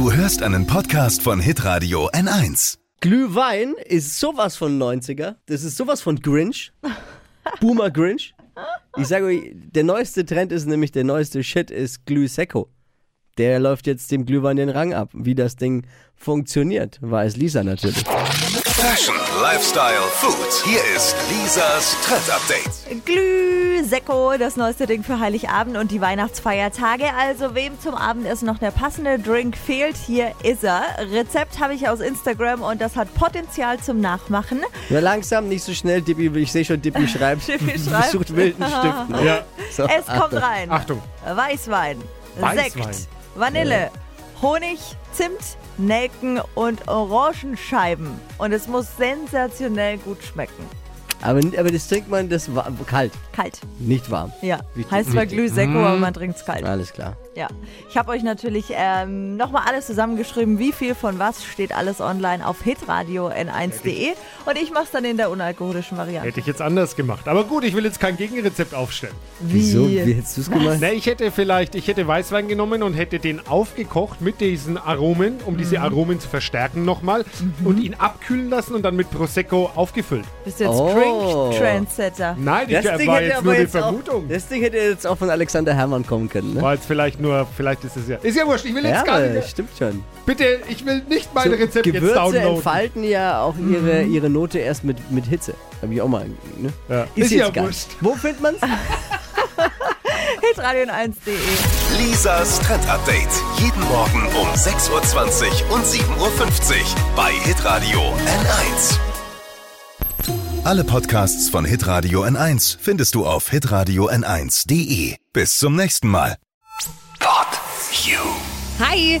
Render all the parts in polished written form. Du hörst einen Podcast von Hitradio N1. Glühwein ist sowas von 90er. Das ist sowas von Grinch. Boomer Grinch. Ich sage euch, der neueste Trend ist nämlich, der neueste Shit ist Glüh-Secco. Der läuft jetzt dem Glühwein den Rang ab. Wie das Ding funktioniert, weiß Lisa natürlich. Fashion, Lifestyle, Food. Hier ist Lisas Trend-Update. Glüh-Secco, das neueste Ding für Heiligabend und die Weihnachtsfeiertage. Also wem zum Abendessen noch der passende Drink fehlt, hier ist er. Rezept habe ich aus Instagram und das hat Potenzial zum Nachmachen. Ja, langsam, nicht so schnell, Dippi. Ich sehe schon, Dippi schreibt. Dippi schreibt. Sucht wilden Stiften. Ja. So, es kommt rein. Achtung. Weißwein. Sekt. Vanille, Honig, Zimt, Nelken und Orangenscheiben. Und es muss sensationell gut schmecken. Aber das trinkt man das kalt? Kalt. Nicht warm? Ja. Heißt zwar Glüh-Secco, aber man trinkt es kalt. Alles klar. Ja. Ich habe euch natürlich nochmal alles zusammengeschrieben, wie viel von was, steht alles online auf hitradio n1.de. Und ich mache es dann in der unalkoholischen Variante. Hätte ich jetzt anders gemacht. Aber gut, ich will jetzt kein Gegenrezept aufstellen. Wieso? Wie hättest du es gemacht? Na, ich hätte Weißwein genommen und hätte den aufgekocht mit diesen Aromen, um diese Aromen zu verstärken nochmal und ihn abkühlen lassen und dann mit Prosecco aufgefüllt. Bist du jetzt Drink-Trendsetter? Nein, das war jetzt nur die Vermutung. Das Ding hätte jetzt auch von Alexander Herrmann kommen können. Ne? War jetzt vielleicht ist es ja. Ist ja wurscht, ich will jetzt gar nicht. Ja, stimmt schon. Bitte, ich will nicht meine Rezepte jetzt downloaden. Gewürze entfalten ja auch ihre Note erst mit Hitze. Hab ich auch mal. Ne? Ja. Ist jetzt ja wurscht. Wo findet man's? hitradio1.de. Lisas Trend-Update. Jeden Morgen um 6.20 Uhr und 7.50 Uhr bei Hitradio N1. Alle Podcasts von Hitradio N1 findest du auf hitradio n1.de. Bis zum nächsten Mal. Hi,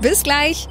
Bis gleich.